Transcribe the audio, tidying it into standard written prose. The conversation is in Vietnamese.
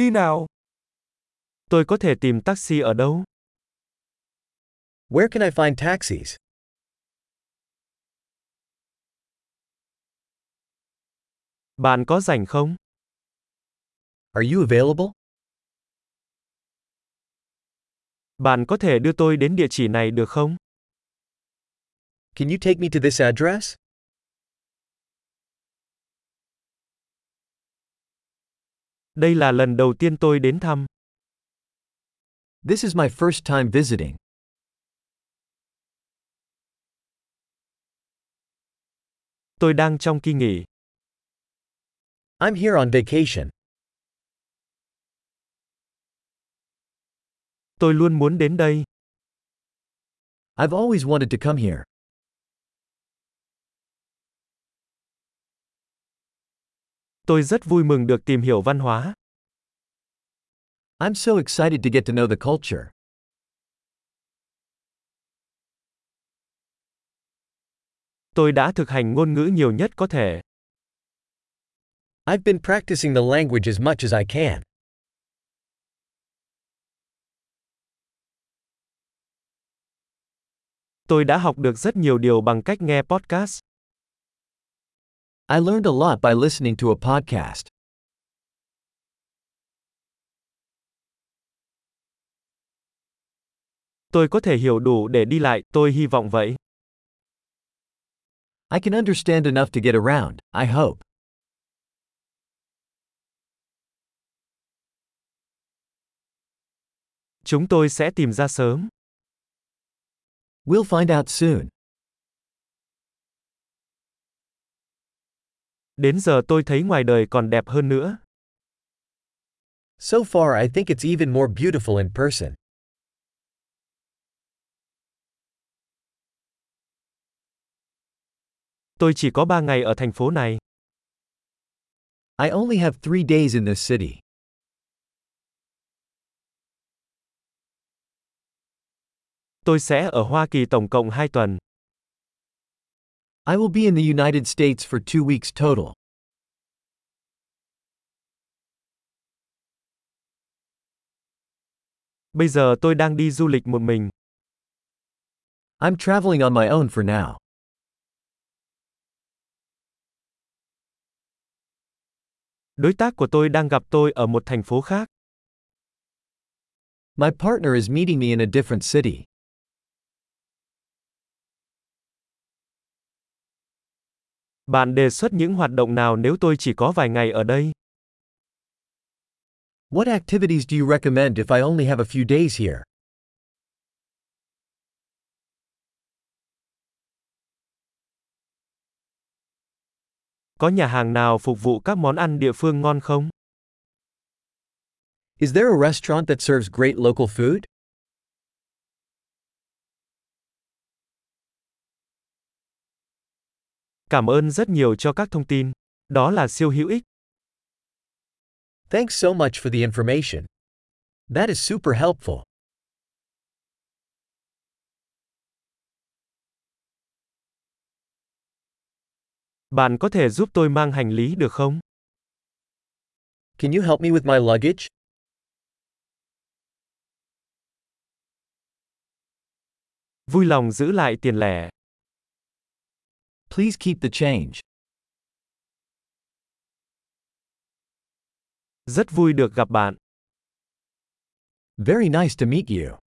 Đi nào. Tôi có thể tìm taxi ở đâu? Where can I find taxis? Bạn có rảnh không? Are you available? Bạn có thể đưa tôi đến địa chỉ này được không? Can you take me to this address? Đây là lần đầu tiên tôi đến thăm. This is my first time visiting. Tôi đang trong kỳ nghỉ. I'm here on vacation. Tôi luôn muốn đến đây. I've always wanted to come here. Tôi rất vui mừng được tìm hiểu văn hóa. I'm so excited to get to know the culture. Tôi đã thực hành ngôn ngữ nhiều nhất có thể. I've been practicing the language as much as I can. Tôi đã học được rất nhiều điều bằng cách nghe podcast. I learned a lot by listening to a podcast. Tôi có thể hiểu đủ để đi lại, tôi hy vọng vậy. I can understand enough to get around, I hope. Chúng tôi sẽ tìm ra sớm. We'll find out soon. Đến giờ tôi thấy ngoài đời còn đẹp hơn nữa. So far I think it's even more beautiful in person. Tôi chỉ có 3 ngày ở thành phố này. I only have 3 days in this city. Tôi sẽ ở Hoa Kỳ tổng cộng 2 tuần. I will be in the United States for 2 weeks total. Bây giờ tôi đang đi du lịch một mình. I'm traveling on my own for now. Đối tác của tôi đang gặp tôi ở một thành phố khác. My partner is meeting me in a different city. Bạn đề xuất những hoạt động nào nếu tôi chỉ có vài ngày ở đây? What activities do you recommend if I only have a few days here? Có nhà hàng nào phục vụ các món ăn địa phương ngon không? Is there a restaurant that serves great local food? Cảm ơn rất nhiều cho các thông tin. Đó là siêu hữu ích. Thanks so much for the information. That is super helpful. Bạn có thể giúp tôi mang hành lý được không? Can you help me with my luggage? Vui lòng giữ lại tiền lẻ. Please keep the change. Rất vui được gặp bạn. Very nice to meet you.